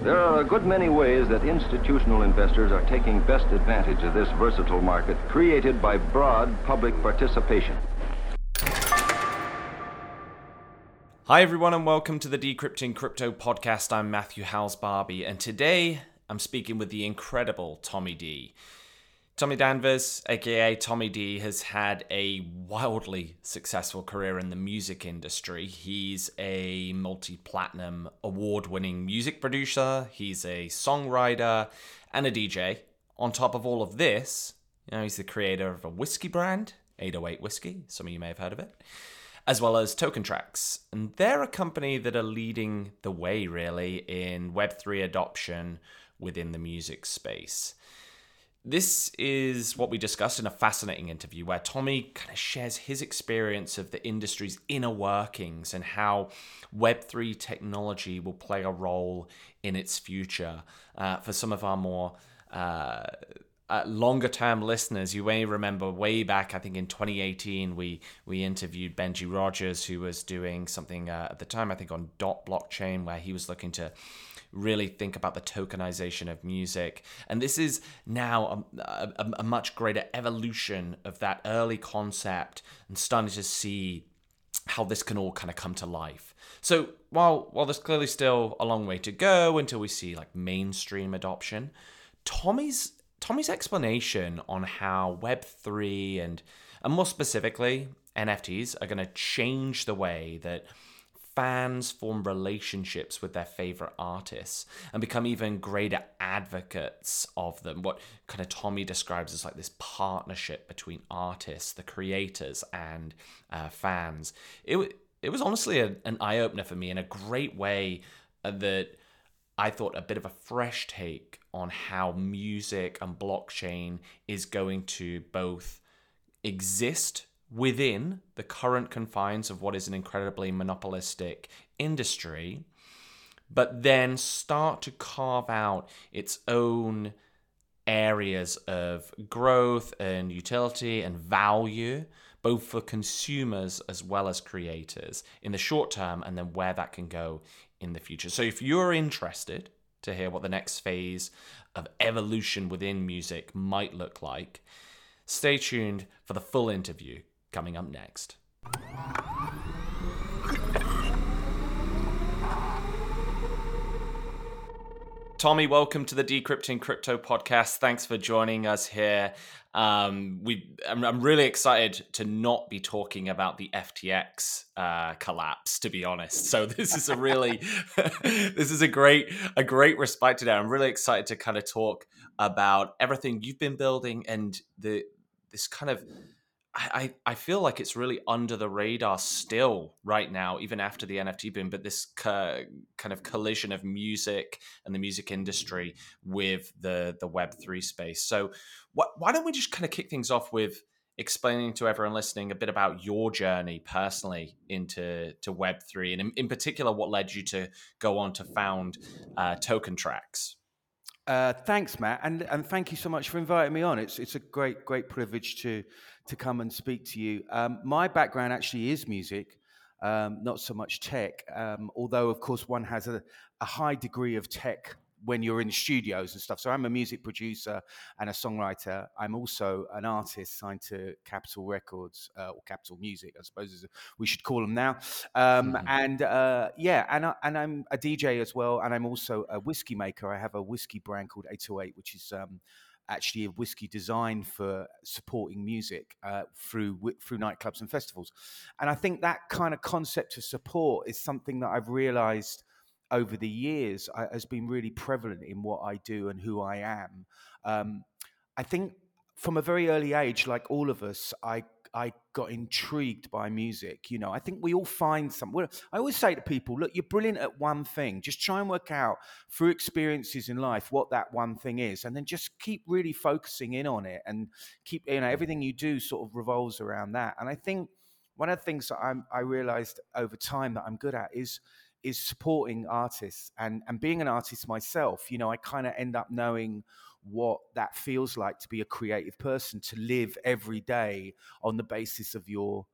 There are a good many ways that institutional investors are taking best advantage of this versatile market created by broad public participation. Hi everyone and welcome to the Decrypting Crypto podcast. I'm Matthew Howles-Barbie and today I'm speaking with the incredible Tommy D. Tommy Danvers, aka Tommy D, has had a wildly successful career in the music industry. He's a multi-platinum award-winning music producer, he's a songwriter, and a DJ. On top of all of this, you know, he's the creator of a whiskey brand, 808 Whiskey, some of you may have heard of it, as well as TokenTraxx. And they're a company that are leading the way, really, in Web3 adoption within the music space. This is what we discussed in a fascinating interview where Tommy kind of shares his experience of the industry's inner workings and how Web3 technology will play a role in its future. For some of our more longer-term listeners, you may remember way back, I think in 2018, we interviewed Benji Rogers, who was doing something at the time, I think on Dot Blockchain, where he was looking to really think about the tokenization of music. And this is now a much greater evolution of that early concept and starting to see how this can all kind of come to life. So while there's clearly still a long way to go until we see like mainstream adoption, Tommy's explanation on how Web3 and more specifically NFTs are going to change the way that fans form relationships with their favorite artists and become even greater advocates of them. What kind of Tommy describes as like this partnership between artists, the creators, and fans. It was honestly an eye-opener for me in a great way that I thought a bit of a fresh take on how music and blockchain is going to both exist within the current confines of what is an incredibly monopolistic industry, but then start to carve out its own areas of growth and utility and value, both for consumers as well as creators in the short term, and then where that can go in the future. So if you're interested to hear what the next phase of evolution within music might look like, stay tuned for the full interview coming up next. Tommy, welcome to the Decrypting Crypto podcast. Thanks for joining us here. I'm really excited to not be talking about the FTX collapse, to be honest. So this is a really, this is a great respite today. I'm really excited to kind of talk about everything you've been building and this kind of, I feel like it's really under the radar still right now, even after the NFT boom, but this kind of collision of music and the music industry with the Web3 space. So why don't we just kind of kick things off with explaining to everyone listening a bit about your journey personally into Web3, and in particular, what led you to go on to found TokenTraxx? Thanks, Matt, and thank you so much for inviting me on. It's a great privilege to come and speak to you. My background actually is music, not so much tech, although, of course, one has a high degree of tech when you're in studios and stuff. So I'm a music producer and a songwriter. I'm also an artist signed to Capitol Records, or Capitol Music, I suppose is we should call them now. And I'm a DJ as well. And I'm also a whiskey maker. I have a whiskey brand called 808, which is actually a whiskey designed for supporting music through nightclubs and festivals. And I think that kind of concept of support is something that I've realized over the years has been really prevalent in what I do and who I am. I think from a very early age, like all of us, I got intrigued by music. You know, I think we all find something. I always say to people, look, you're brilliant at one thing. Just try and work out through experiences in life what that one thing is, and then just keep really focusing in on it and keep, you know, everything you do sort of revolves around that. And I think one of the things that I realized over time that I'm good at is supporting artists and being an artist myself. You know, I kind of end up knowing what that feels like to be a creative person, to live every day on the basis of your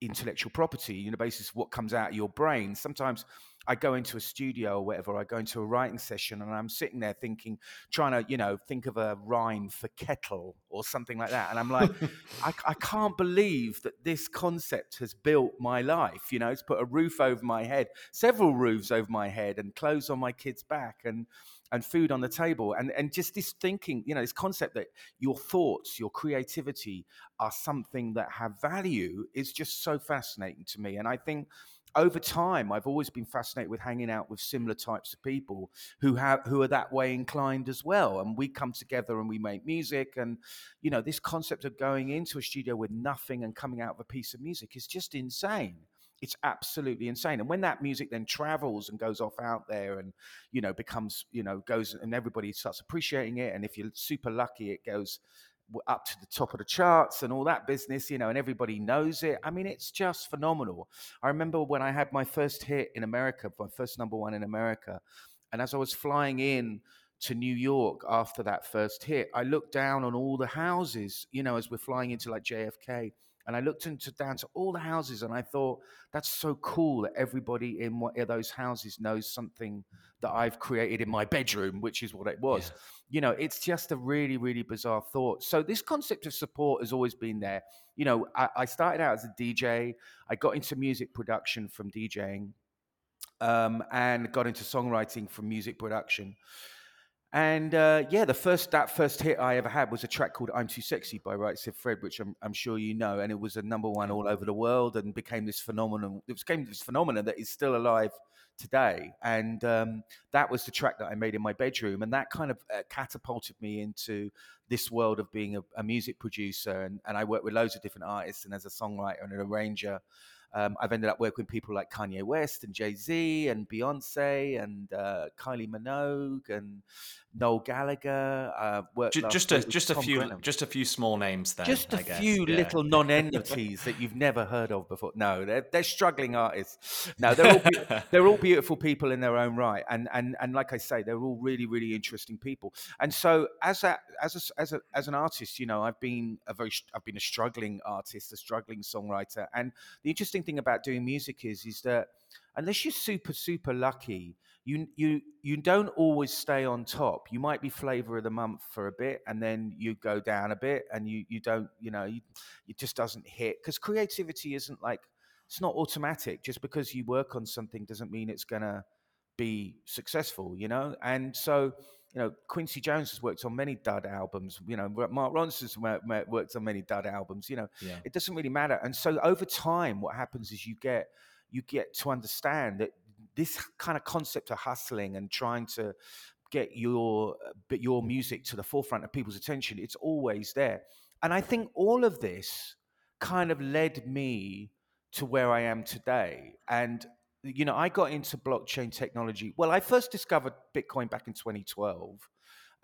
intellectual property, on the basis of what comes out of your brain. Sometimes I go into a studio or whatever, I go into a writing session and I'm sitting there thinking, trying to, think of a rhyme for kettle or something like that. And I'm like, I can't believe that this concept has built my life. It's put a roof over my head, several roofs over my head, and clothes on my kids' back and food on the table. And just this thinking, this concept that your thoughts, your creativity are something that have value is just so fascinating to me. And I think, over time, I've always been fascinated with hanging out with similar types of people who are that way inclined as well. And we come together and we make music. And, this concept of going into a studio with nothing and coming out with a piece of music is just insane. It's absolutely insane. And when that music then travels and goes off out there and, becomes, goes and everybody starts appreciating it. And if you're super lucky, it goes up to the top of the charts and all that business, and everybody knows it. I mean, it's just phenomenal. I remember when I had my first hit in America, my first number one in America. And as I was flying in to New York after that first hit, I looked down on all the houses, as we're flying into like JFK. And I looked down to all the houses and I thought, that's so cool that everybody in one of those houses knows something that I've created in my bedroom, which is what it was. Yeah. It's just a really, really bizarre thought. So this concept of support has always been there. I started out as a DJ. I got into music production from DJing and got into songwriting from music production. And that first hit I ever had was a track called "I'm Too Sexy" by Right Said Fred, which I'm sure you know, and it was a number one all over the world and became this phenomenon. It became this phenomenon that is still alive today. And that was the track that I made in my bedroom, and that kind of catapulted me into this world of being a music producer. And I worked with loads of different artists, and as a songwriter and an arranger. I've ended up working with people like Kanye West and Jay-Z and Beyonce and Kylie Minogue and Noel Gallagher. Just a few small names there. Just a few little non-entities that you've never heard of before. No, they're struggling artists. No, they're all beautiful people in their own right, and like I say, they're all really, really interesting people. And so as an artist, I've been a struggling artist, a struggling songwriter, and the interesting thing about doing music is that unless you're super, super lucky, you don't always stay on top. You might be flavor of the month for a bit, and then you go down a bit, and you don't, it just doesn't hit, because creativity isn't like, it's not automatic. Just because you work on something doesn't mean it's gonna be successful, and so Quincy Jones has worked on many dud albums. Mark Ronson's worked on many dud albums. It doesn't really matter. And so over time, what happens is you get to understand that this kind of concept of hustling and trying to get your music to the forefront of people's attention, it's always there. And I think all of this kind of led me to where I am today. And I got into blockchain technology. Well, I first discovered Bitcoin back in 2012,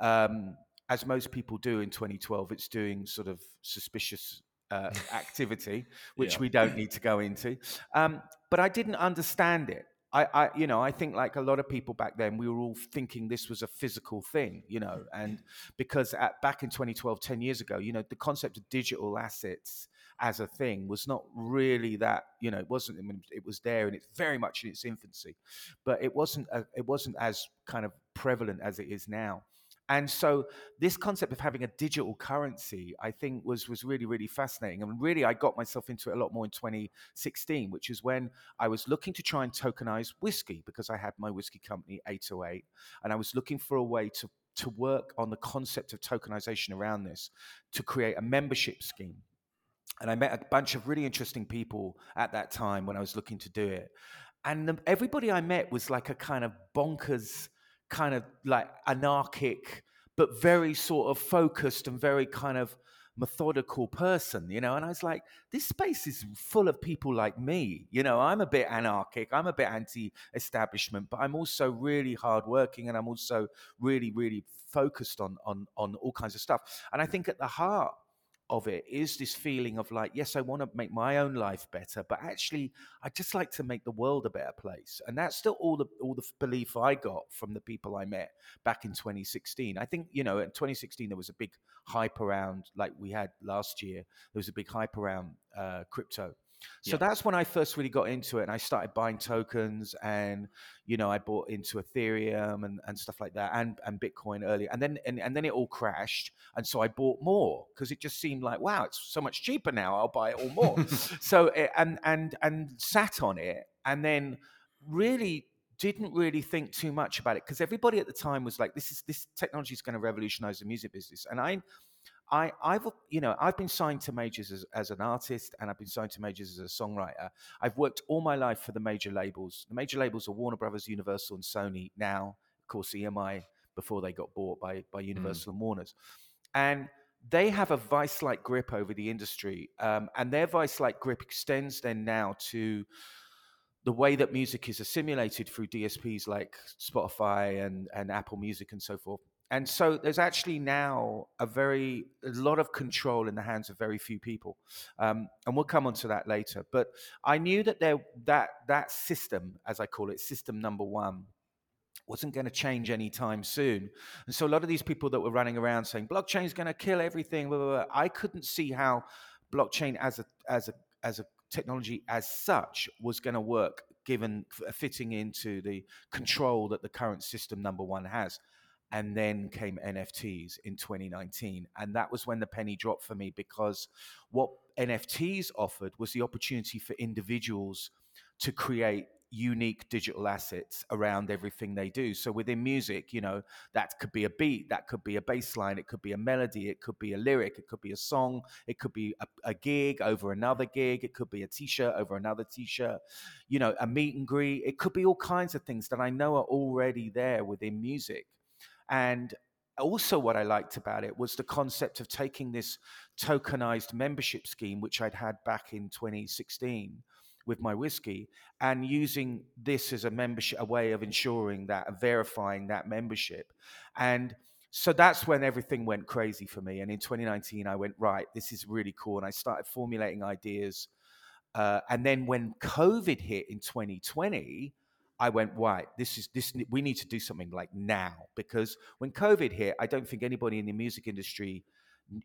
as most people do in 2012. It's doing sort of suspicious activity, which we don't need to go into. But I didn't understand it. I think like a lot of people back then, we were all thinking this was a physical thing, and because back in 2012, 10 years ago, the concept of digital assets as a thing was not really that, it wasn't, I mean, it was there and it's very much in its infancy, but it wasn't as kind of prevalent as it is now. And so this concept of having a digital currency, I think, was really, really fascinating. And really, I got myself into it a lot more in 2016, which is when I was looking to try and tokenize whiskey, because I had my whiskey company, 808, and I was looking for a way to work on the concept of tokenization around this, to create a membership scheme. And I met a bunch of really interesting people at that time when I was looking to do it. And everybody I met was like a kind of bonkers, kind of like anarchic, but very sort of focused and very kind of methodical person, and I was like, this space is full of people like me, I'm a bit anarchic, I'm a bit anti-establishment, but I'm also really hardworking, and I'm also really, really focused on all kinds of stuff. And I think at the heart of it is this feeling of like, yes, I want to make my own life better, but actually I just like to make the world a better place. And that's still all the belief I got from the people I met back in 2016. I think, in 2016, there was a big hype around, like we had last year, there was a big hype around crypto. So that's when I first really got into it, and I started buying tokens, and you know, I bought into Ethereum and stuff like that, and Bitcoin earlier, and then it all crashed, and so I bought more because it just seemed like, wow, it's so much cheaper now, I'll buy it all more. So sat on it, and then really didn't really think too much about it because everybody at the time was like, this technology is going to revolutionize the music business, and I've been signed to majors as an artist, and I've been signed to majors as a songwriter. I've worked all my life for the major labels. The major labels are Warner Brothers, Universal, and Sony now. Of course, EMI before they got bought by Universal and Warner's. And they have a vice-like grip over the industry. And their vice-like grip extends then now to the way that music is assimilated through DSPs like Spotify and Apple Music and so forth. And so there's actually now a lot of control in the hands of very few people. And we'll come on to that later. But I knew that that system, as I call it, system number one, wasn't going to change anytime soon. And so a lot of these people that were running around saying, blockchain's going to kill everything, blah, blah, blah, I couldn't see how blockchain as a technology as such was going to work, given fitting into the control that the current system number one has. And then came NFTs in 2019. And that was when the penny dropped for me, because what NFTs offered was the opportunity for individuals to create unique digital assets around everything they do. So within music, you know, that could be a beat, that could be a bass line, it could be a melody, it could be a lyric, it could be a song, it could be a gig over another gig, it could be a t-shirt over another t-shirt, you know, a meet and greet. It could be all kinds of things that I know are already there within music. And also what I liked about it was the concept of taking this tokenized membership scheme, which I'd had back in 2016 with my whiskey, and using this as a membership, a way of ensuring that, verifying that membership. And so that's when everything went crazy for me. And in 2019, I went, right, this is really cool. And I started formulating ideas. And then when COVID hit in 2020, I went, right, this. We need to do something like now, because when COVID hit, I don't think anybody in the music industry,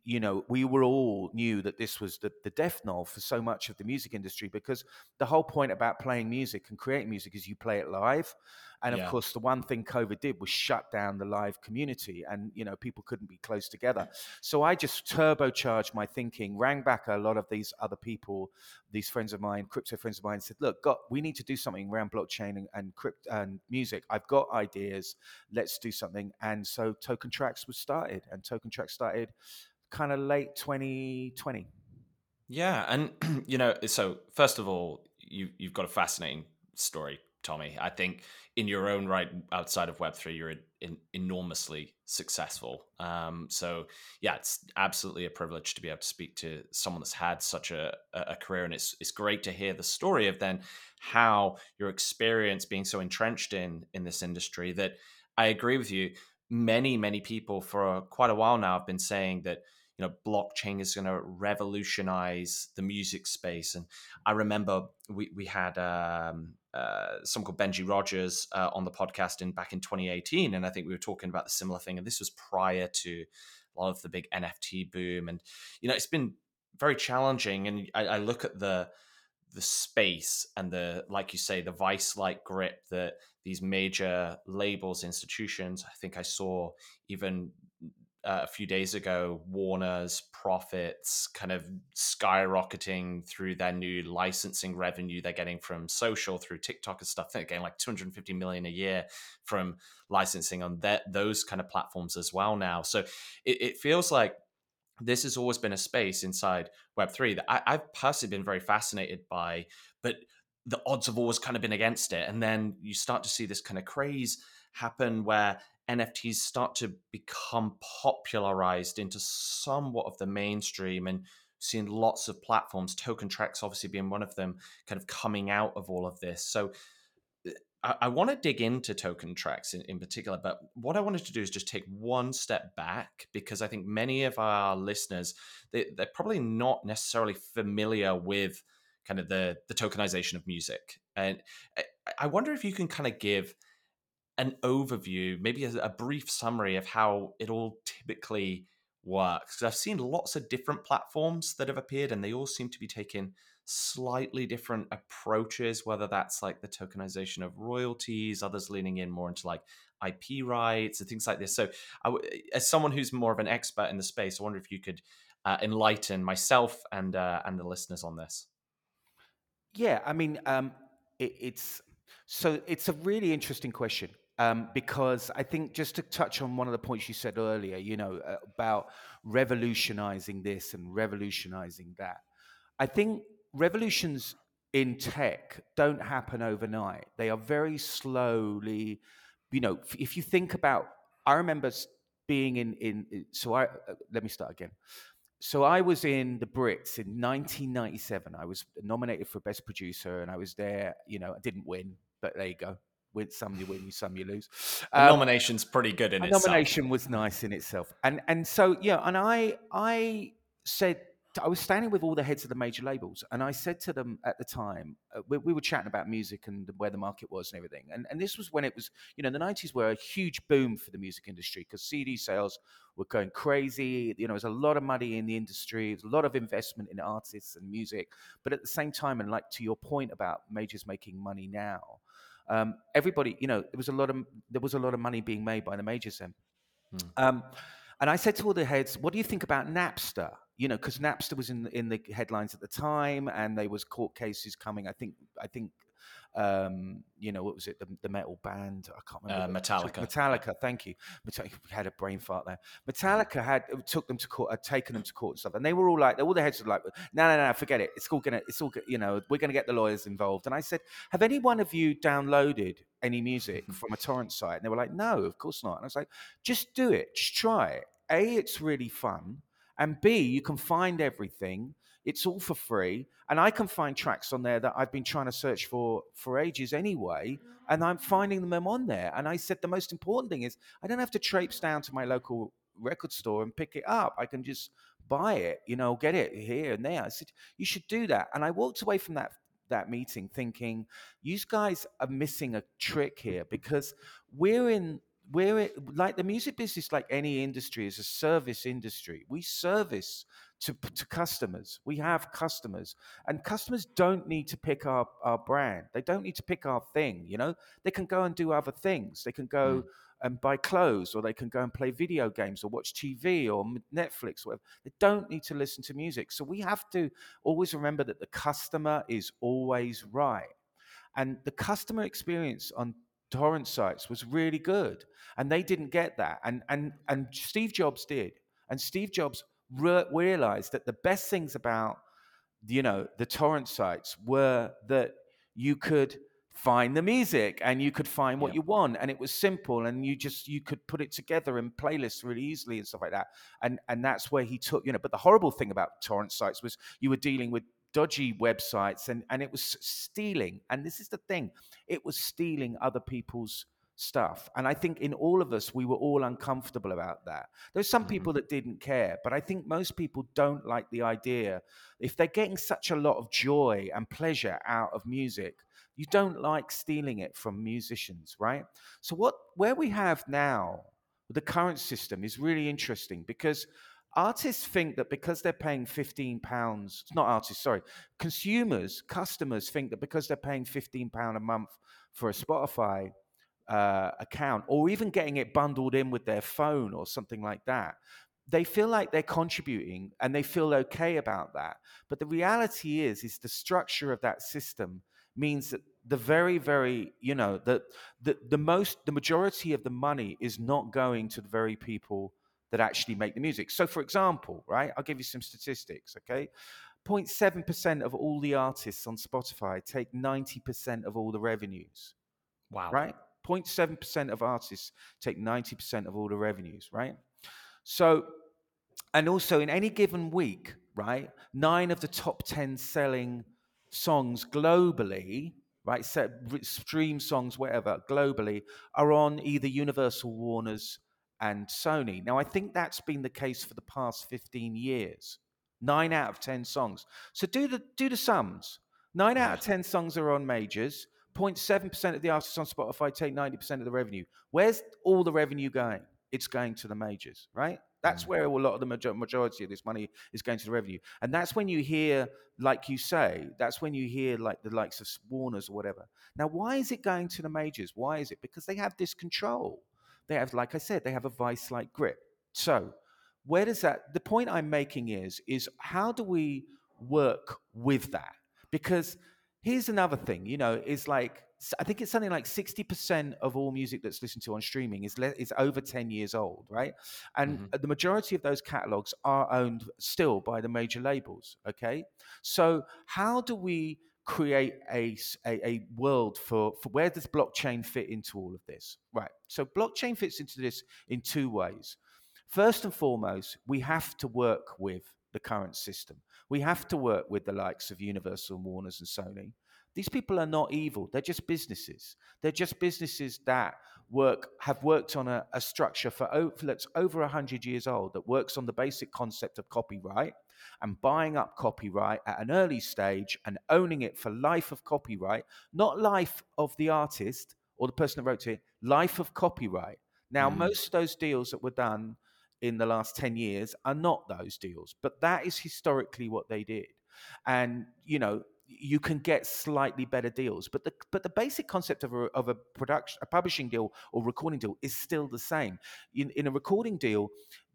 you know, we were all knew that this was the death knell for so much of the music industry, because the whole point about playing music and creating music is you play it live. And of course, the one thing COVID did was shut down the live community, and, you know, people couldn't be close together. So I just turbocharged my thinking, rang back a lot of these other people, these friends of mine, crypto friends of mine, said, look, God, we need to do something around blockchain and crypto and music. I've got ideas. Let's do something. And so TokenTraxx was started, and TokenTraxx started kind of late 2020. Yeah. And, you know, so first of all, you've got a fascinating story, Tommy. I think in your own right, outside of Web3, you're enormously successful. So yeah, it's absolutely a privilege to be able to speak to someone that's had such a career. And it's great to hear the story of then how your experience being so entrenched in this industry that I agree with you. Many, many people for quite a while now have been saying that, you know, blockchain is going to revolutionize the music space. And I remember we had someone called Benji Rogers on the podcast back in 2018. And I think we were talking about the similar thing. And this was prior to a lot of the big NFT boom. And, you know, it's been very challenging. And I look at the space and the, like you say, the vice-like grip that these major labels, institutions, I think I saw even a few days ago, Warner's profits kind of skyrocketing through their new licensing revenue they're getting from social through TikTok and stuff. They're getting like $250 million a year from licensing on those kind of platforms as well now. So it feels like this has always been a space inside Web3 that I've personally been very fascinated by, but the odds have always kind of been against it. And then you start to see this kind of craze happen where NFTs start to become popularized into somewhat of the mainstream, and seeing lots of platforms, TokenTraxx obviously being one of them, kind of coming out of all of this. So I want to dig into TokenTraxx in particular, but what I wanted to do is just take one step back, because I think many of our listeners, they're probably not necessarily familiar with kind of the tokenization of music. And I wonder if you can kind of give an overview, maybe a brief summary of how it all typically works. Because I've seen lots of different platforms that have appeared, and they all seem to be taking slightly different approaches, whether that's like the tokenization of royalties, others leaning in more into like IP rights and things like this. So as someone who's more of an expert in the space, I wonder if you could enlighten myself and the listeners on this. Yeah, I mean, it's a really interesting question. Because I think, just to touch on one of the points you said earlier, you know, about revolutionizing this and revolutionizing that. I think revolutions in tech don't happen overnight. They are very slowly, you know, if you think about, I remember being So I was in the Brits in 1997. I was nominated for Best Producer and I was there, you know, I didn't win, but there you go. Some you win, some you lose. The nomination's pretty good in itself. The nomination was nice in itself. And so, yeah, and I said, I was standing with all the heads of the major labels, and I said to them at the time, we were chatting about music and where the market was and everything. And this was when it was, you know, the 90s were a huge boom for the music industry because CD sales were going crazy. You know, there's a lot of money in the industry. There's a lot of investment in artists and music. But at the same time, and like to your point about majors making money now, everybody, you know, there was a lot of money being made by the majors then. And I said to all the heads, what do you think about Napster? You know, because Napster was in the headlines at the time, and there was court cases coming. I think, you know, what was it? The metal band, I can't remember. Metallica. Thank you. Metallica had a brain fart there. Metallica had taken them to court and stuff, and they were all like, all the heads were like, no, forget it. It's all, you know, we're gonna get the lawyers involved. And I said, have any one of you downloaded any music from a torrent site? And they were like, no, of course not. And I was like, just do it, just try it. A, it's really fun, and B, you can find everything. It's all for free, and I can find tracks on there that I've been trying to search for ages anyway, and I'm finding them on there. And I said the most important thing is I don't have to traipse down to my local record store and pick it up. I can just buy it, you know, get it here and there. I said, you should do that. And I walked away from that meeting thinking, you guys are missing a trick here, because like the music business, like any industry, is a service industry. We service to customers. We have customers, and customers don't need to pick our brand. They don't need to pick our thing, you know. They can go and do other things. They can go and buy clothes, or they can go and play video games, or watch TV, or Netflix, or whatever. They don't need to listen to music. So we have to always remember that the customer is always right, and the customer experience on torrent sites was really good, and they didn't get that, and Steve Jobs did, and Steve Jobs realized that the best things about, you know, the torrent sites were that you could find the music and you could find what you want, and it was simple, and you could put it together in playlists really easily and stuff like that, and that's where he took, you know. But the horrible thing about torrent sites was you were dealing with dodgy websites, and it was stealing. And this is the thing, it was stealing other people's stuff. And I think in all of us, we were all uncomfortable about that. There's some people that didn't care, but I think most people don't like the idea. If they're getting such a lot of joy and pleasure out of music, you don't like stealing it from musicians, right? So where we have now, the current system is really interesting, because artists think that because they're paying £15, not artists, sorry, customers think that because they're paying £15 a month for a Spotify account, or even getting it bundled in with their phone or something like that, they feel like they're contributing and they feel okay about that. But the reality is the structure of that system means that the very, very, you know, the majority of the money is not going to the very people that actually make the music. So for example, right, I'll give you some statistics, okay? 0.7% of all the artists on Spotify take 90% of all the revenues. Wow. Right? 0.7% of artists take 90% of all the revenues, right? So, and also in any given week, right, 9 of the top 10 selling songs globally, right, stream songs, whatever, globally, are on either Universal, Warner's, and Sony. Now, I think that's been the case for the past 15 years. 9 out of 10 songs. So do the sums. 9 out of 10 songs are on majors. 0.7% of the artists on Spotify take 90% of the revenue. Where's all the revenue going? It's going to the majors, right? That's where a lot of the majority of this money is going to the revenue. And that's when you hear, like you say, that's when you hear like the likes of Warners or whatever. Now, why is it going to the majors? Why is it? Because they have this control. They have, like I said, they have a vice-like grip. So where does that, the point I'm making is how do we work with that? Because here's another thing, you know, it's like, I think it's something like 60% of all music that's listened to on streaming is over 10 years old, right? And the majority of those catalogs are owned still by the major labels, okay? So how do we create a world for where does blockchain fit into all of this, right? So blockchain fits into this in two ways. First and foremost, we have to work with the current system. We have to work with the likes of Universal, Warners and Sony. These people are not evil. They're just businesses. They're just businesses that have worked on a structure that's over 100 years old that works on the basic concept of copyright and buying up copyright at an early stage and owning it for life of copyright, not life of the artist or the person that wrote it, life of copyright. Now, most of those deals that were done in the last 10 years are not those deals, but that is historically what they did. And, you know, you can get slightly better deals, but the basic concept of a production, a publishing deal or recording deal is still the same. In a recording deal,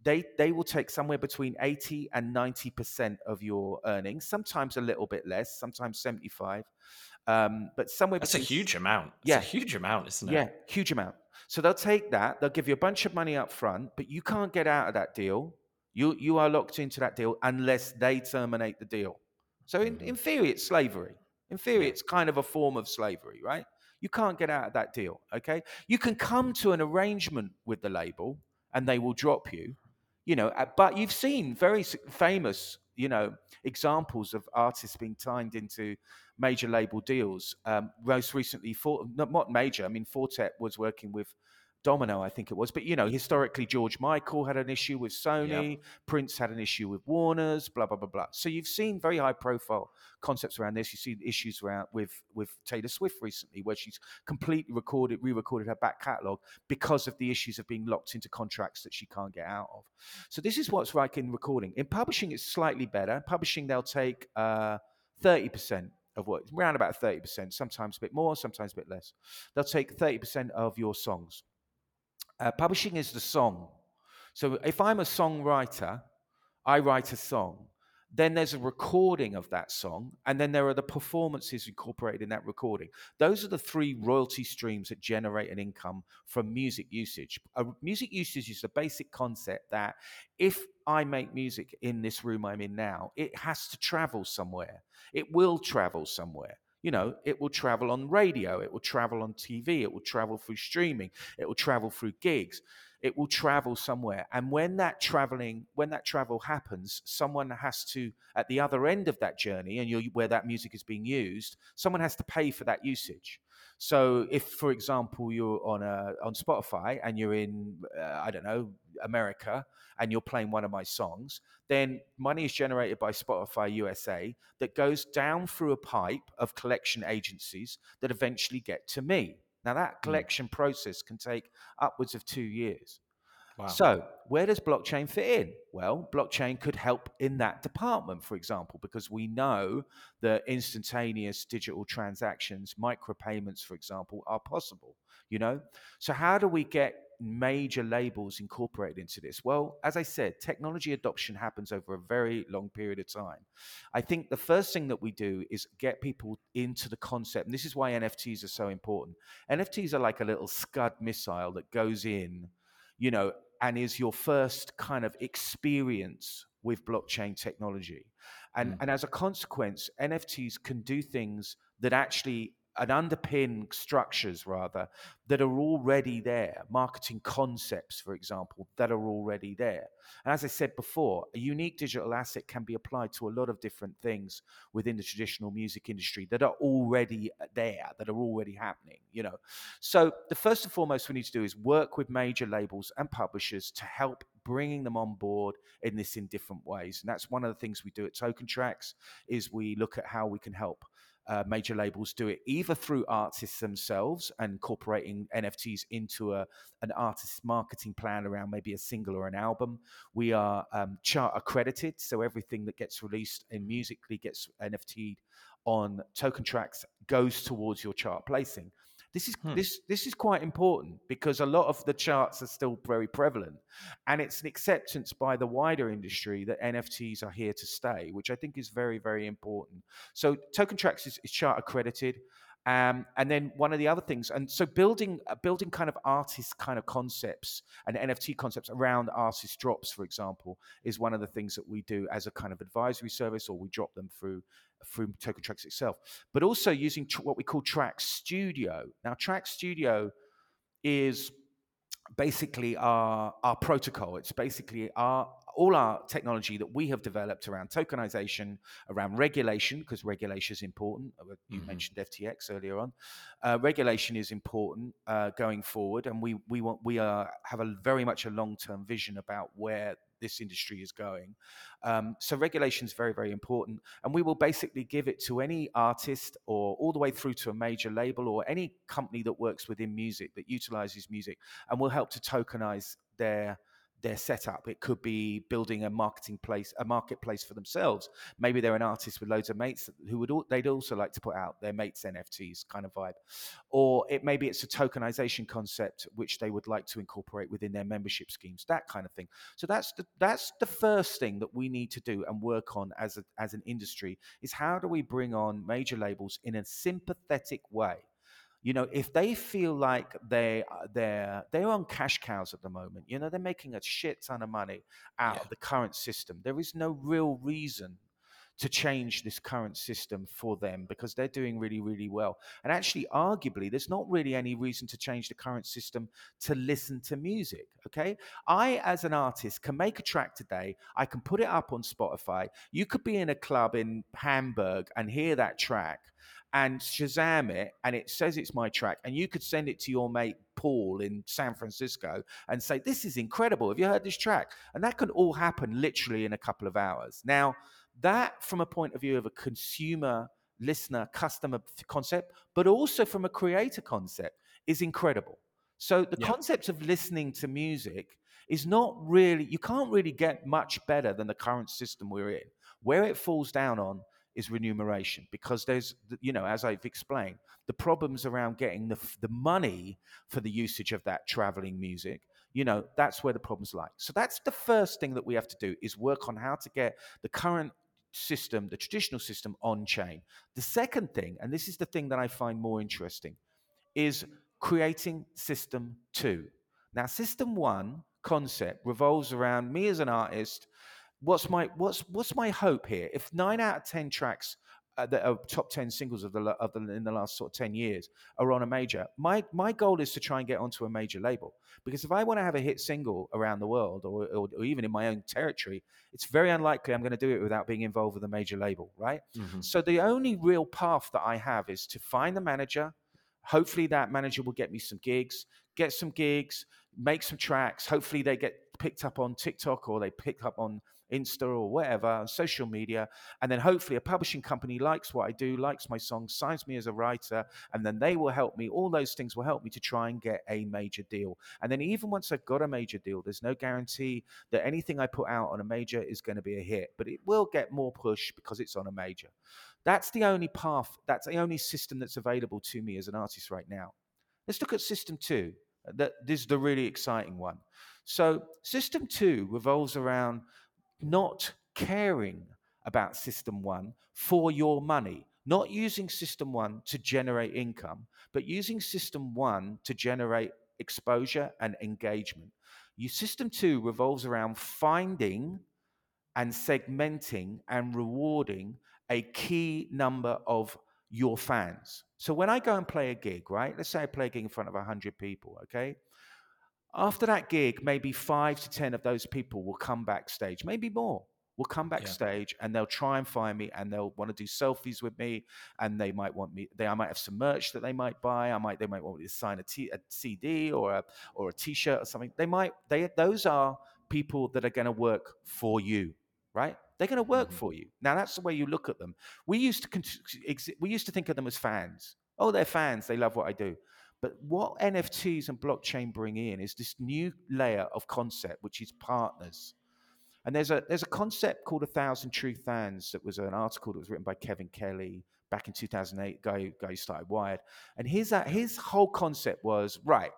they will take somewhere between 80 and 90% of your earnings, sometimes a little bit less, sometimes 75, but somewhere between... That's a huge amount. It's a huge amount, isn't it? Yeah, huge amount. So they'll take that, they'll give you a bunch of money up front, but you can't get out of that deal. You are locked into that deal unless they terminate the deal. So in theory, it's slavery. In theory, it's kind of a form of slavery, right? You can't get out of that deal, okay? You can come to an arrangement with the label and they will drop you, you know, but you've seen very famous, you know, examples of artists being tied into major label deals. Most recently, Fortet was working with Domino, I think it was. But, you know, historically, George Michael had an issue with Sony. Yep. Prince had an issue with Warners, blah, blah, blah, blah. So you've seen very high-profile concepts around this. You've seen issues around with Taylor Swift recently, where she's completely re-recorded her back catalogue because of the issues of being locked into contracts that she can't get out of. So this is what's like in recording. In publishing, it's slightly better. Publishing, they'll take 30%. Of what, around about 30%, sometimes a bit more, sometimes a bit less. They'll take 30% of your songs. Publishing is the song. So if I'm a songwriter, I write a song. Then there's a recording of that song, and then there are the performances incorporated in that recording. Those are the three royalty streams that generate an income from music usage. Music usage is the basic concept that if I make music in this room I'm in now, it has to travel somewhere. It will travel somewhere. You know, it will travel on radio, it will travel on TV, it will travel through streaming, it will travel through gigs. It will travel somewhere. And when that travel happens, someone has to, at the other end of that journey and where that music is being used, someone has to pay for that usage. So if, for example, you're on Spotify and you're in, I don't know, America, and you're playing one of my songs, then money is generated by Spotify USA that goes down through a pipe of collection agencies that eventually get to me. Now, that collection process can take upwards of 2 years. Wow. So where does blockchain fit in? Well, blockchain could help in that department, for example, because we know that instantaneous digital transactions, micropayments, for example, are possible, you know? So how do we get major labels incorporated into this? Well, as I said, technology adoption happens over a very long period of time. I think the first thing that we do is get people into the concept. And this is why NFTs are so important. NFTs are like a little Scud missile that goes in, you know, and is your first kind of experience with blockchain technology. And as a consequence, NFTs can do things that actually, and underpin structures rather, that are already there. Marketing concepts, for example, that are already there. And as I said before, a unique digital asset can be applied to a lot of different things within the traditional music industry that are already there, that are already happening, you know. So the first and foremost we need to do is work with major labels and publishers to help bringing them on board in this in different ways. And that's one of the things we do at TokenTraxx, is we look at how we can help major labels do it either through artists themselves and incorporating NFTs into an artist's marketing plan around maybe a single or an album. We are chart accredited, so everything that gets released in Musical.ly gets NFT'd on TokenTraxx, goes towards your chart placing. This is quite important because a lot of the charts are still very prevalent, and it's an acceptance by the wider industry that NFTs are here to stay, which I think is very, very important. So TokenTraxx is chart accredited, and then one of the other things, and so building kind of artist kind of concepts and NFT concepts around artist drops, for example, is one of the things that we do as a kind of advisory service, or we drop them through TokenTraxx itself, but also using what we call TRAXX Studio. Now, TRAXX Studio is basically our protocol. It's basically all our technology that we have developed around tokenization, around regulation, because regulation is important. You mentioned FTX earlier on. Regulation is important going forward, and we have a very much a long-term vision about where this industry is going. So regulation is very, very important. And we will basically give it to any artist, or all the way through to a major label or any company that works within music, that utilizes music, and will help to tokenize their setup. It could be building a marketplace for themselves. Maybe they're an artist with loads of mates they'd also like to put out their mates' NFTs kind of vibe. Or maybe it's a tokenization concept which they would like to incorporate within their membership schemes, that kind of thing. So that's the first thing that we need to do and work on as an industry, is how do we bring on major labels in a sympathetic way? You know, if they feel like they're on cash cows at the moment, you know, they're making a shit ton of money out of the current system. There is no real reason to change this current system for them because they're doing really, really well. And actually, arguably, there's not really any reason to change the current system to listen to music, okay? I, as an artist, can make a track today. I can put it up on Spotify. You could be in a club in Hamburg and hear that track and Shazam it, and it says it's my track, and you could send it to your mate Paul in San Francisco and say, this is incredible, have you heard this track? And that can all happen literally in a couple of hours. Now, that from a point of view of a consumer, listener, customer concept, but also from a creator concept, is incredible. So the concept of listening to music is not really, you can't really get much better than the current system we're in. Where it falls down on is remuneration, because there's, you know, as I've explained, the problems around getting the money for the usage of that traveling music, you know, that's where the problems lie. So that's the first thing that we have to do, is work on how to get the current system, the traditional system, on chain. The second thing, and this is the thing that I find more interesting, is creating system 2. Now, system 1 concept revolves around me as an artist. What's my hope here? If 9 out of 10 tracks that are top 10 singles in the last sort of 10 years are on a major, my goal is to try and get onto a major label, because if I want to have a hit single around the world, or even in my own territory, it's very unlikely I'm going to do it without being involved with a major label, right? Mm-hmm. So the only real path that I have is to find the manager. Hopefully that manager will get me some gigs, make some tracks. Hopefully they get picked up on TikTok, or they pick up on Insta or whatever, social media. And then hopefully a publishing company likes what I do, likes my song, signs me as a writer, and then they will help me. All those things will help me to try and get a major deal. And then even once I've got a major deal, there's no guarantee that anything I put out on a major is going to be a hit, but it will get more push because it's on a major. That's the only path. That's the only system that's available to me as an artist right now. Let's look at system 2. This is the really exciting one. So system 2 revolves around not caring about system 1 for your money, not using system 1 to generate income, but using system 1 to generate exposure and engagement. System 2 revolves around finding and segmenting and rewarding a key number of your fans. So when I go and play a gig, right? Let's say I play a gig in front of 100 people, okay? After that gig, maybe 5 to 10 of those people will come backstage, maybe more, and they'll try and find me, and they'll want to do selfies with me, and they might want me. I might have some merch that they might buy. They might want me to sign a CD or a T-shirt or something. Those are people that are going to work for you, right? They're going to work for you. Now, that's the way you look at them. We used to think of them as fans. Oh, they're fans. They love what I do. But what NFTs and blockchain bring in is this new layer of concept, which is partners. And there's a concept called 1,000 True Fans that was an article that was written by Kevin Kelly back in 2008, guy who started Wired. And his whole concept was, right,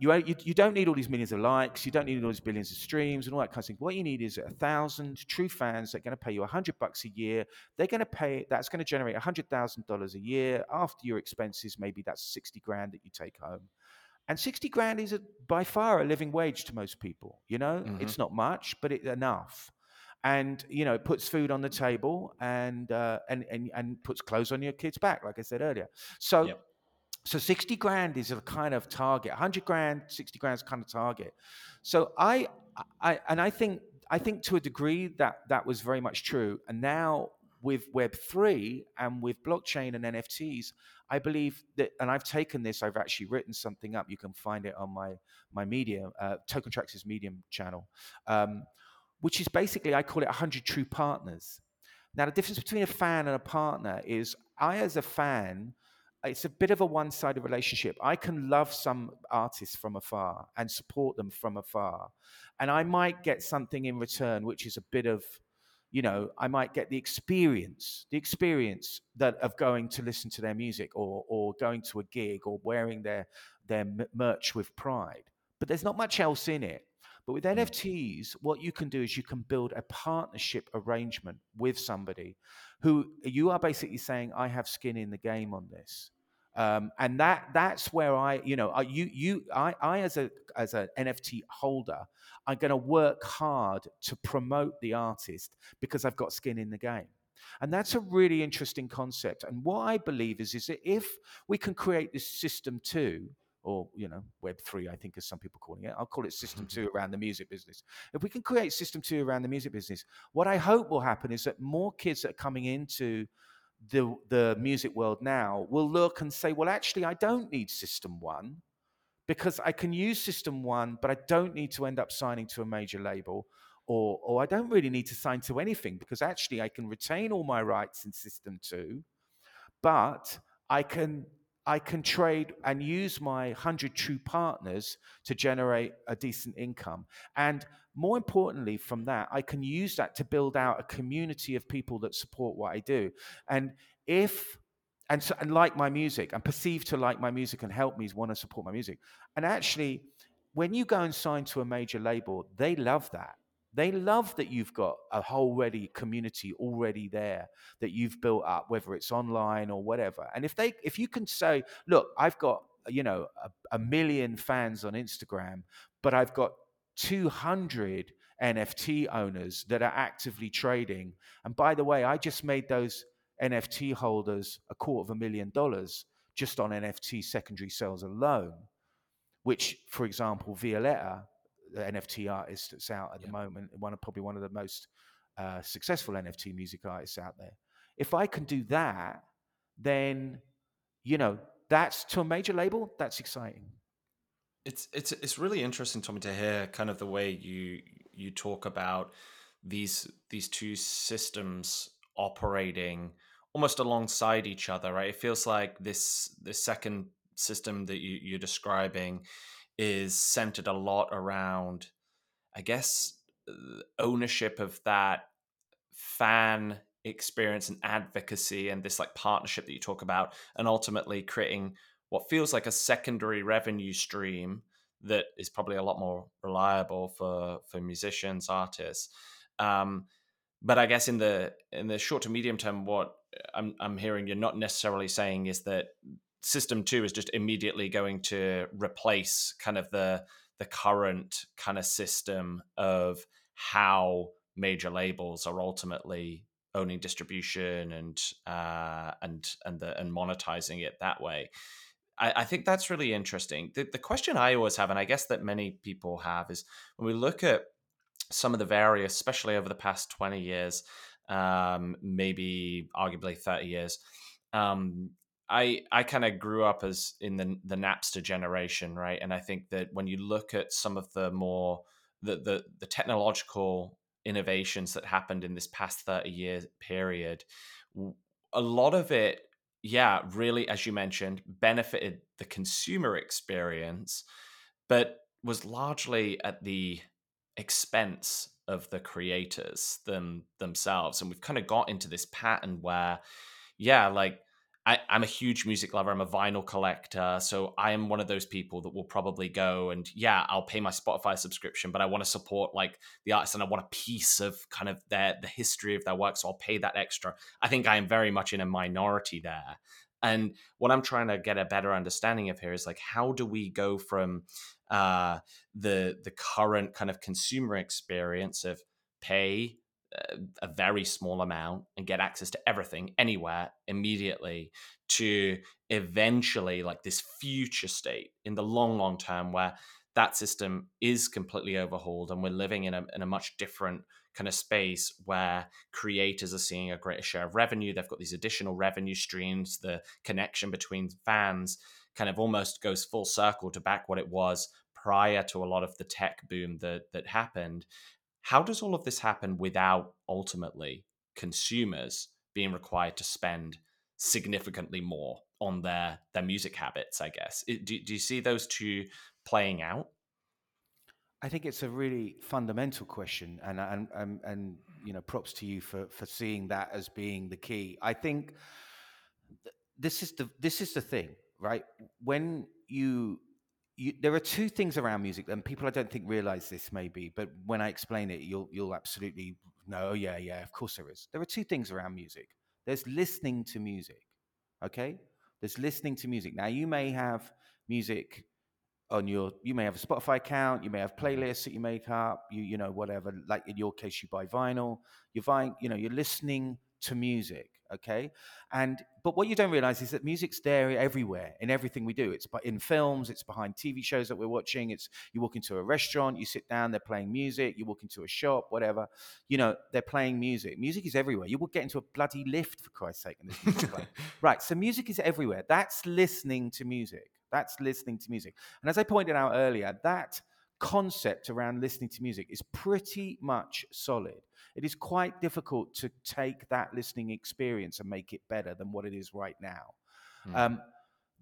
you don't need all these millions of likes, you don't need all these billions of streams and all that kind of thing. What you need is 1,000 true fans that are going to pay you $100 a year. They're going to pay, that's going to generate $100,000 a year. After your expenses, maybe that's 60 grand that you take home. And 60 grand is by far a living wage to most people, you know? Mm-hmm. It's not much, but it's enough. And, you know, it puts food on the table and puts clothes on your kids' back, like I said earlier. So, yep. So 60 grand is a kind of target. 100 grand, 60 grand is kind of target. So I think to a degree that was very much true. And now with Web3 and with blockchain and NFTs, I believe that, and I've taken this, I've actually written something up. You can find it on my Medium, TokenTraxx's Medium channel, which is basically, I call it 100 true partners. Now, the difference between a fan and a partner is I, as a fan, it's a bit of a one-sided relationship. I can love some artists from afar and support them from afar. And I might get something in return, which is a bit of, you know, I might get the experience that of going to listen to their music or going to a gig or wearing their merch with pride. But there's not much else in it. But with NFTs, what you can do is you can build a partnership arrangement with somebody who you are basically saying, I have skin in the game on this. And that's where I, as an NFT holder, I'm going to work hard to promote the artist because I've got skin in the game. And that's a really interesting concept. And what I believe is that if we can create this system too, or, you know, Web3, I think, as some people are calling it. I'll call it System 2 around the music business. If we can create System 2 around the music business, what I hope will happen is that more kids that are coming into the music world now will look and say, well, actually, I don't need System 1 because I can use System 1, but I don't need to end up signing to a major label or I don't really need to sign to anything because actually I can retain all my rights in System 2, but I can trade and use my 100 true partners to generate a decent income. And more importantly from that, I can use that to build out a community of people that support what I do. And like my music, and perceived to like my music and help me want to support my music. And actually, when you go and sign to a major label, they love that. They love that you've got a whole community already there that you've built up, whether it's online or whatever. And if you can say, look, I've got, you know, a million fans on Instagram, but I've got 200 NFT owners that are actively trading. And by the way, I just made those NFT holders $250,000 just on NFT secondary sales alone, which, for example, Violetta, the NFT artist that's out at the moment, probably one of the most successful NFT music artists out there. If I can do that, then, you know, that's to a major label. That's exciting. It's really interesting, Tommy, to hear kind of the way you talk about these two systems operating almost alongside each other, right? It feels like this second system that you're describing is centered a lot around, I guess, ownership of that fan experience and advocacy and this like partnership that you talk about, and ultimately creating what feels like a secondary revenue stream that is probably a lot more reliable for musicians, artists. But I guess in the short to medium term, what I'm hearing you're not necessarily saying is that System 2 is just immediately going to replace kind of the current kind of system of how major labels are ultimately owning distribution and monetizing it that way. I think that's really interesting. The question I always have, and I guess that many people have, is when we look at some of the various, especially over the past 20 years, maybe arguably 30 years, I kind of grew up as in the Napster generation, right? And I think that when you look at some of the more the technological innovations that happened in this past 30-year period, a lot of it, yeah, really, as you mentioned, benefited the consumer experience, but was largely at the expense of the creators themselves. And we've kind of got into this pattern where, yeah, like, I'm a huge music lover. I'm a vinyl collector. So I am one of those people that will probably go and, yeah, I'll pay my Spotify subscription, but I want to support like the artists and I want a piece of kind of the history of their work. So I'll pay that extra. I think I am very much in a minority there. And what I'm trying to get a better understanding of here is like, how do we go from the current kind of consumer experience of pay a very small amount and get access to everything anywhere immediately to eventually like this future state in the long term where that system is completely overhauled and we're living in a much different kind of space where creators are seeing a greater share of revenue. They've got these additional revenue streams. The connection between fans kind of almost goes full circle to back what it was prior to a lot of the tech boom that happened. How does all of this happen without ultimately consumers being required to spend significantly more on their music habits, I guess? Do you see those two playing out? I think it's a really fundamental question, and you know, props to you for seeing that as being the key. I think this is the thing, right? When there are two things around music, and people I don't think realize this maybe, but when I explain it, you'll absolutely know, yeah, of course there is. There are two things around music. There's listening to music, okay? There's listening to music. Now, you may have music you may have a Spotify account, you may have playlists that you make up, you know, whatever. Like in your case, you buy vinyl. You're buying, you know, you're listening to music, okay? But what you don't realize is that music's there everywhere in everything we do. It's in films, it's behind TV shows that we're watching. It's you walk into a restaurant, you sit down, they're playing music. You walk into a shop, whatever, you know, they're playing music. Music is everywhere. You will get into a bloody lift, for Christ's sake, and there's music playing. Right, so music is everywhere. That's listening to music. And as I pointed out earlier, that concept around listening to music is pretty much solid. It is quite difficult to take that listening experience and make it better than what it is right now. Mm.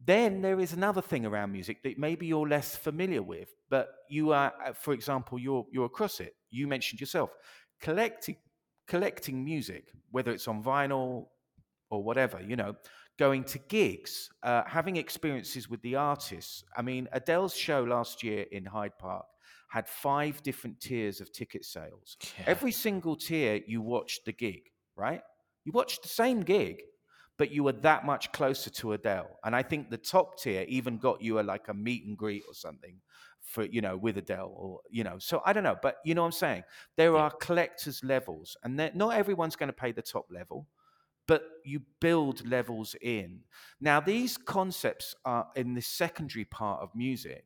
Then there is another thing around music that maybe you're less familiar with, but you are, for example, you're across it. You mentioned yourself, collecting music, whether it's on vinyl or whatever, you know, going to gigs, having experiences with the artists. I mean, Adele's show last year in Hyde Park had 5 different tiers of ticket sales. Yeah. Every single tier, you watched the gig, right? You watched the same gig, but you were that much closer to Adele. And I think the top tier even got you a meet and greet or something for, you know, with Adele or, you know, so I don't know, but you know what I'm saying? There are collectors levels, and not everyone's going to pay the top level, but you build levels in. Now, these concepts are in the secondary part of music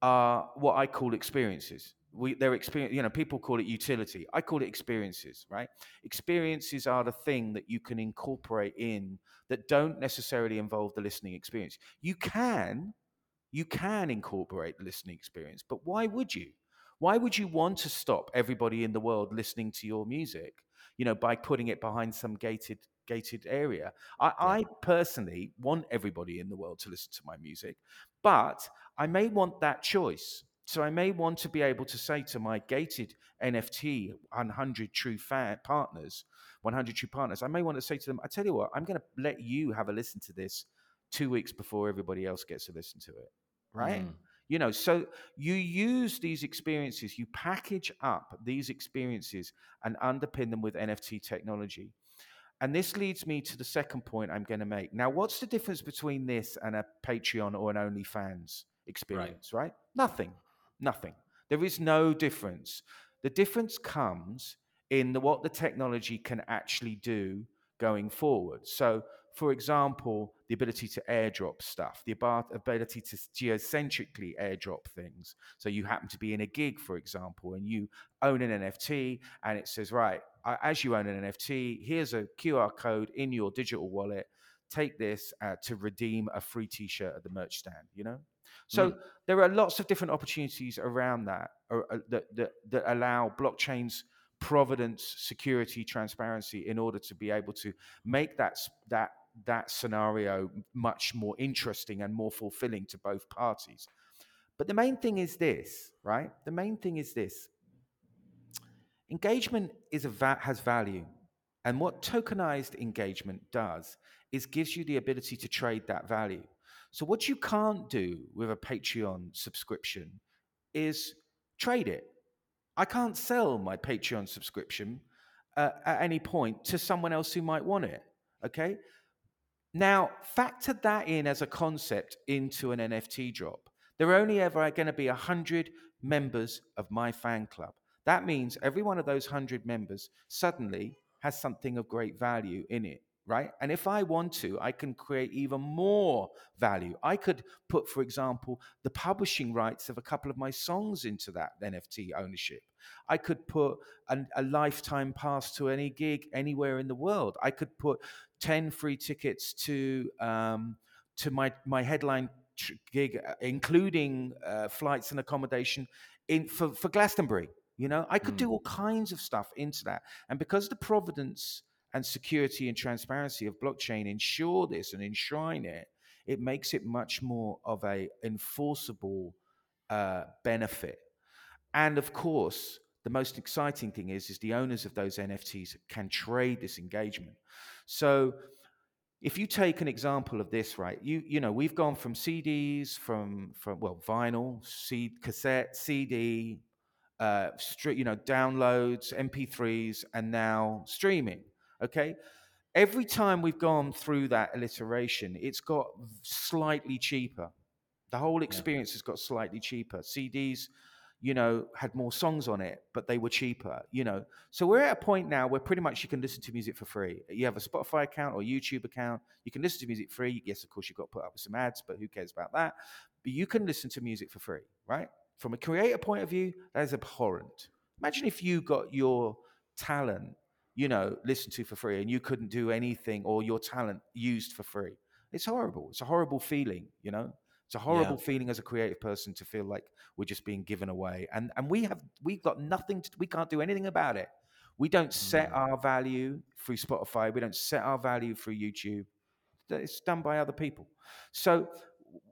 are what I call experiences. They're experience, you know, people call it utility. I call it experiences, right? Experiences are the thing that you can incorporate in that don't necessarily involve the listening experience. You can incorporate the listening experience, but why would you? Why would you want to stop everybody in the world listening to your music, you know, by putting it behind some gated area? I personally want everybody in the world to listen to my music, but I may want that choice. So I may want to be able to say to my gated NFT 100 True Partners, I may want to say to them, I tell you what, I'm going to let you have a listen to this 2 weeks before everybody else gets to listen to it, right? Mm. You know, so you use these experiences, you package up these experiences and underpin them with NFT technology. And this leads me to the second point I'm going to make. Now, what's the difference between this and a Patreon or an OnlyFans experience, right? Nothing. There is no difference. The difference comes in what the technology can actually do going forward. So, for example, the ability to airdrop stuff, the ability to geocentrically airdrop things. So you happen to be in a gig, for example, and you own an NFT, and it says, right, as you own an NFT, here's a QR code in your digital wallet. Take this to redeem a free T-shirt at the merch stand, you know? So there are lots of different opportunities around that that allow blockchains providence, security, transparency in order to be able to make that scenario much more interesting and more fulfilling to both parties. But the main thing is this, right? The main thing is this. Engagement is has value. And what tokenized engagement does is gives you the ability to trade that value. So what you can't do with a Patreon subscription is trade it. I can't sell my Patreon subscription at any point to someone else who might want it, okay? Now, factor that in as a concept into an NFT drop. There are only ever going to be 100 members of my fan club. That means every one of those 100 members suddenly has something of great value in it, right? And if I want to, I can create even more value. I could put, for example, the publishing rights of a couple of my songs into that NFT ownership. I could put a lifetime pass to any gig anywhere in the world. I could put 10 free tickets to my headline gig, including flights and accommodation for Glastonbury. You know, I could do all kinds of stuff into that. And because the providence and security and transparency of blockchain ensure this and enshrine it, it makes it much more of a enforceable benefit. And of course, the most exciting thing is the owners of those NFTs can trade this engagement. So if you take an example of this, right, you know, we've gone from CDs, from vinyl, cassette, CD, downloads, MP3s, and now streaming, okay? Every time we've gone through that alliteration, it's got slightly cheaper. The whole experience has got slightly cheaper. CDs, you know, had more songs on it, but they were cheaper, you know? So we're at a point now where pretty much you can listen to music for free. You have a Spotify account or YouTube account, you can listen to music free. Yes, of course, you've got to put up with some ads, but who cares about that? But you can listen to music for free, right? From a creator point of view, that is abhorrent. Imagine if you got your talent, you know, listened to for free and you couldn't do anything, or your talent used for free. It's horrible. It's a horrible feeling, you know. It's a horrible feeling as a creative person to feel like we're just being given away. And we've got nothing, we can't do anything about it. We don't set our value through Spotify. We don't set our value through YouTube. It's done by other people. So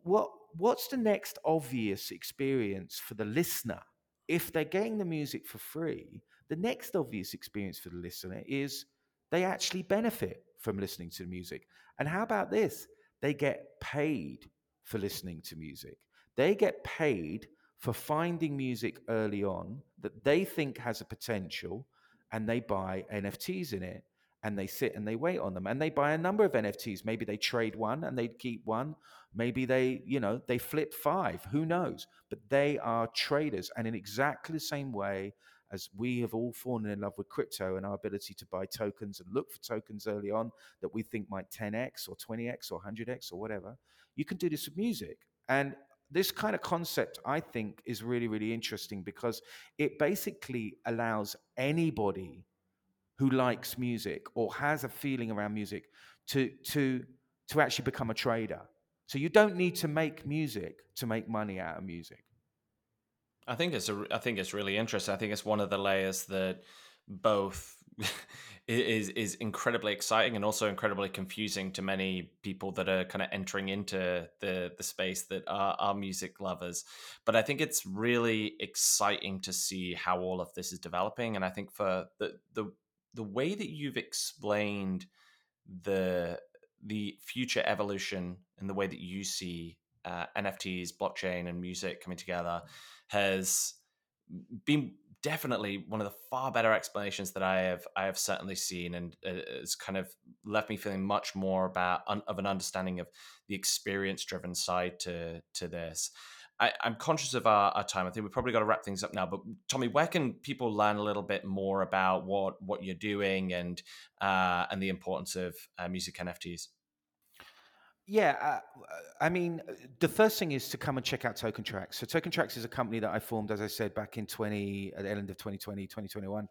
what's the next obvious experience for the listener? If they're getting the music for free, the next obvious experience for the listener is they actually benefit from listening to the music. And how about this? They get paid for listening to music. They get paid for finding music early on that they think has a potential, and they buy NFTs in it. And they sit and they wait on them, and they buy a number of NFTs. Maybe they trade one and they keep one. Maybe they flip 5. Who knows? But they are traders. And in exactly the same way as we have all fallen in love with crypto and our ability to buy tokens and look for tokens early on that we think might 10x or 20x or 100x or whatever, you can do this with music. And this kind of concept, I think, is really, really interesting because it basically allows anybody who likes music or has a feeling around music to actually become a trader. So you don't need to make music to make money out of music. I think it's really interesting. I think it's one of the layers that both is incredibly exciting and also incredibly confusing to many people that are kind of entering into the space that are music lovers. But I think it's really exciting to see how all of this is developing. And I think for the way that you've explained the future evolution and the way that you see NFTs, blockchain, and music coming together has been definitely one of the far better explanations that I have certainly seen, and it's kind of left me feeling much more of an understanding of the experience-driven side to this. I'm conscious of our time. I think we've probably got to wrap things up now. But Tommy, where can people learn a little bit more about what you're doing and the importance of music NFTs? Yeah, I mean, the first thing is to come and check out TokenTraxx. So TokenTraxx is a company that I formed, as I said, back in at the end of 2020, 2021.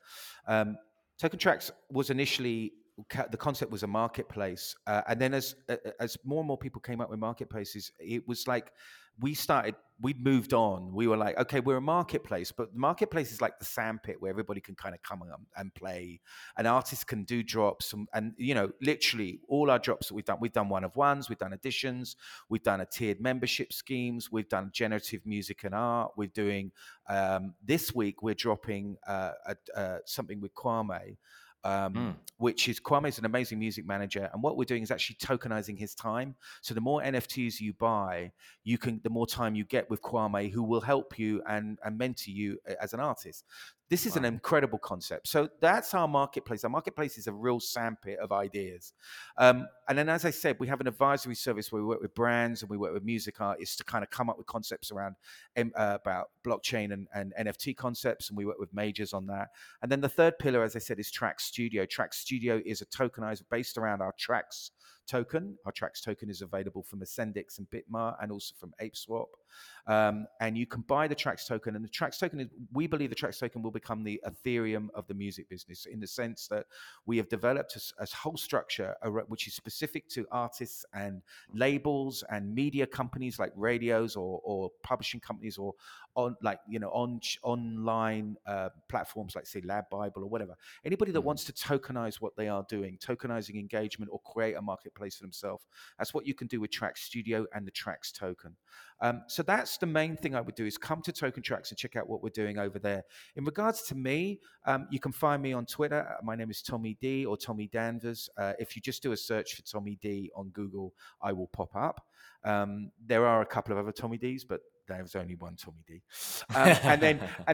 TokenTraxx was initially the concept was a marketplace. And then as more and more people came up with marketplaces, it was like we'd moved on. We were like, okay, we're a marketplace, but the marketplace is like the sandpit where everybody can kind of come and play, and artists can do drops. And you know, literally all our drops that we've done one-of-ones, we've done editions, we've done a tiered membership schemes, we've done generative music and art. We're doing, this week we're dropping something with Kwame, which is, Kwame's an amazing music manager, and what we're doing is actually tokenizing his time. So the more NFTs you buy, the more time you get with Kwame, who will help you and mentor you as an artist. This is an incredible concept. So that's our marketplace. Our marketplace is a real sandpit of ideas. And then, as I said, we have an advisory service where we work with brands and we work with music artists to kind of come up with concepts around about blockchain and NFT concepts. And we work with majors on that. And then the third pillar, as I said, is TRAXX Studio. TRAXX Studio is a tokenizer based around our TRAXX token. Our TRAXX token is available from Ascendix and Bitmart, and also from ApeSwap. And you can buy the TRAXX token, and the TRAXX token is, we believe the TRAXX token will become the Ethereum of the music business, in the sense that we have developed a whole structure which is specific to artists and labels and media companies like radios or publishing companies, or on, like, you know, online platforms like, say, Lab Bible or whatever. Anybody that wants to tokenize what they are doing, tokenizing engagement, or create a marketplace for themselves. That's what you can do with TRAXX Studio and the TRAXX token. So that's the main thing I would do, is come to TokenTraxx and check out what we're doing over there. In regards to me, you can find me on Twitter. My name is Tommy D, or Tommy Danvers. If you just do a search for Tommy D on Google, I will pop up. There are a couple of other Tommy Ds, but there's only one Tommy D. And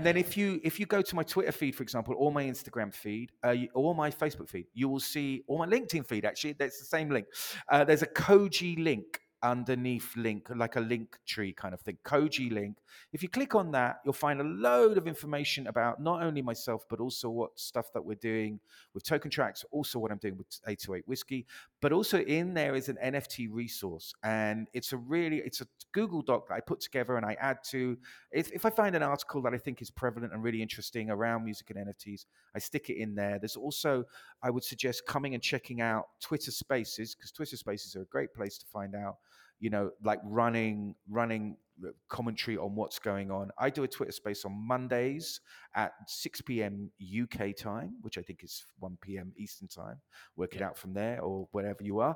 then if you go to my Twitter feed, for example, or my Instagram feed, or my Facebook feed, you will see, or my LinkedIn feed, actually, that's the same link. There's a Koji link underneath link, like a link tree kind of thing, Koji link. If you click on that, you'll find a load of information about not only myself, but also what stuff that we're doing with TokenTraxx, also what I'm doing with 808 Whiskey. But also in there is an NFT resource, and it's a Google Doc that I put together and I add to. If I find an article that I think is prevalent and really interesting around music and NFTs, I stick it in there. There's also, I would suggest coming and checking out Twitter Spaces, because Twitter Spaces are a great place to find out, you know, like running commentary on what's going on. I do a Twitter space on Mondays at 6 p.m. UK time, which I think is 1 p.m. Eastern time. Work it out from there, or wherever you are.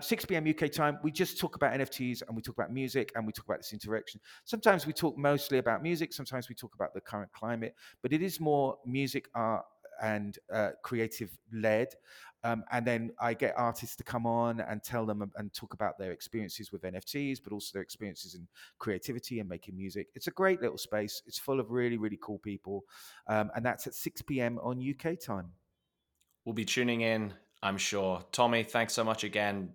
6 p.m. UK time, we just talk about NFTs, and we talk about music, and we talk about this interaction. Sometimes we talk mostly about music. Sometimes we talk about the current climate, but it is more music, art, and creative led. And then I get artists to come on and tell them and talk about their experiences with NFTs, but also their experiences in creativity and making music. It's a great little space. It's full of really, really cool people. And that's at 6 p.m. on UK time. We'll be tuning in, I'm sure. Tommy, thanks so much again.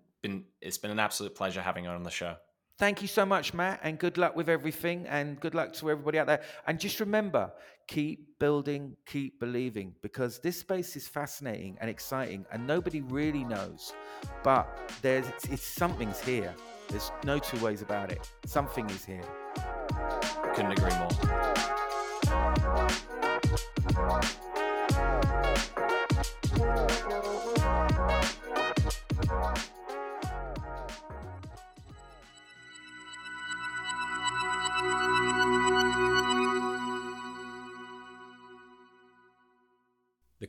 It's been an absolute pleasure having you on the show. Thank you so much, Matt, and good luck with everything, and good luck to everybody out there. And just remember, keep building, keep believing, because this space is fascinating and exciting, and nobody really knows. But something's here. There's no two ways about it. Something is here. Couldn't agree more. The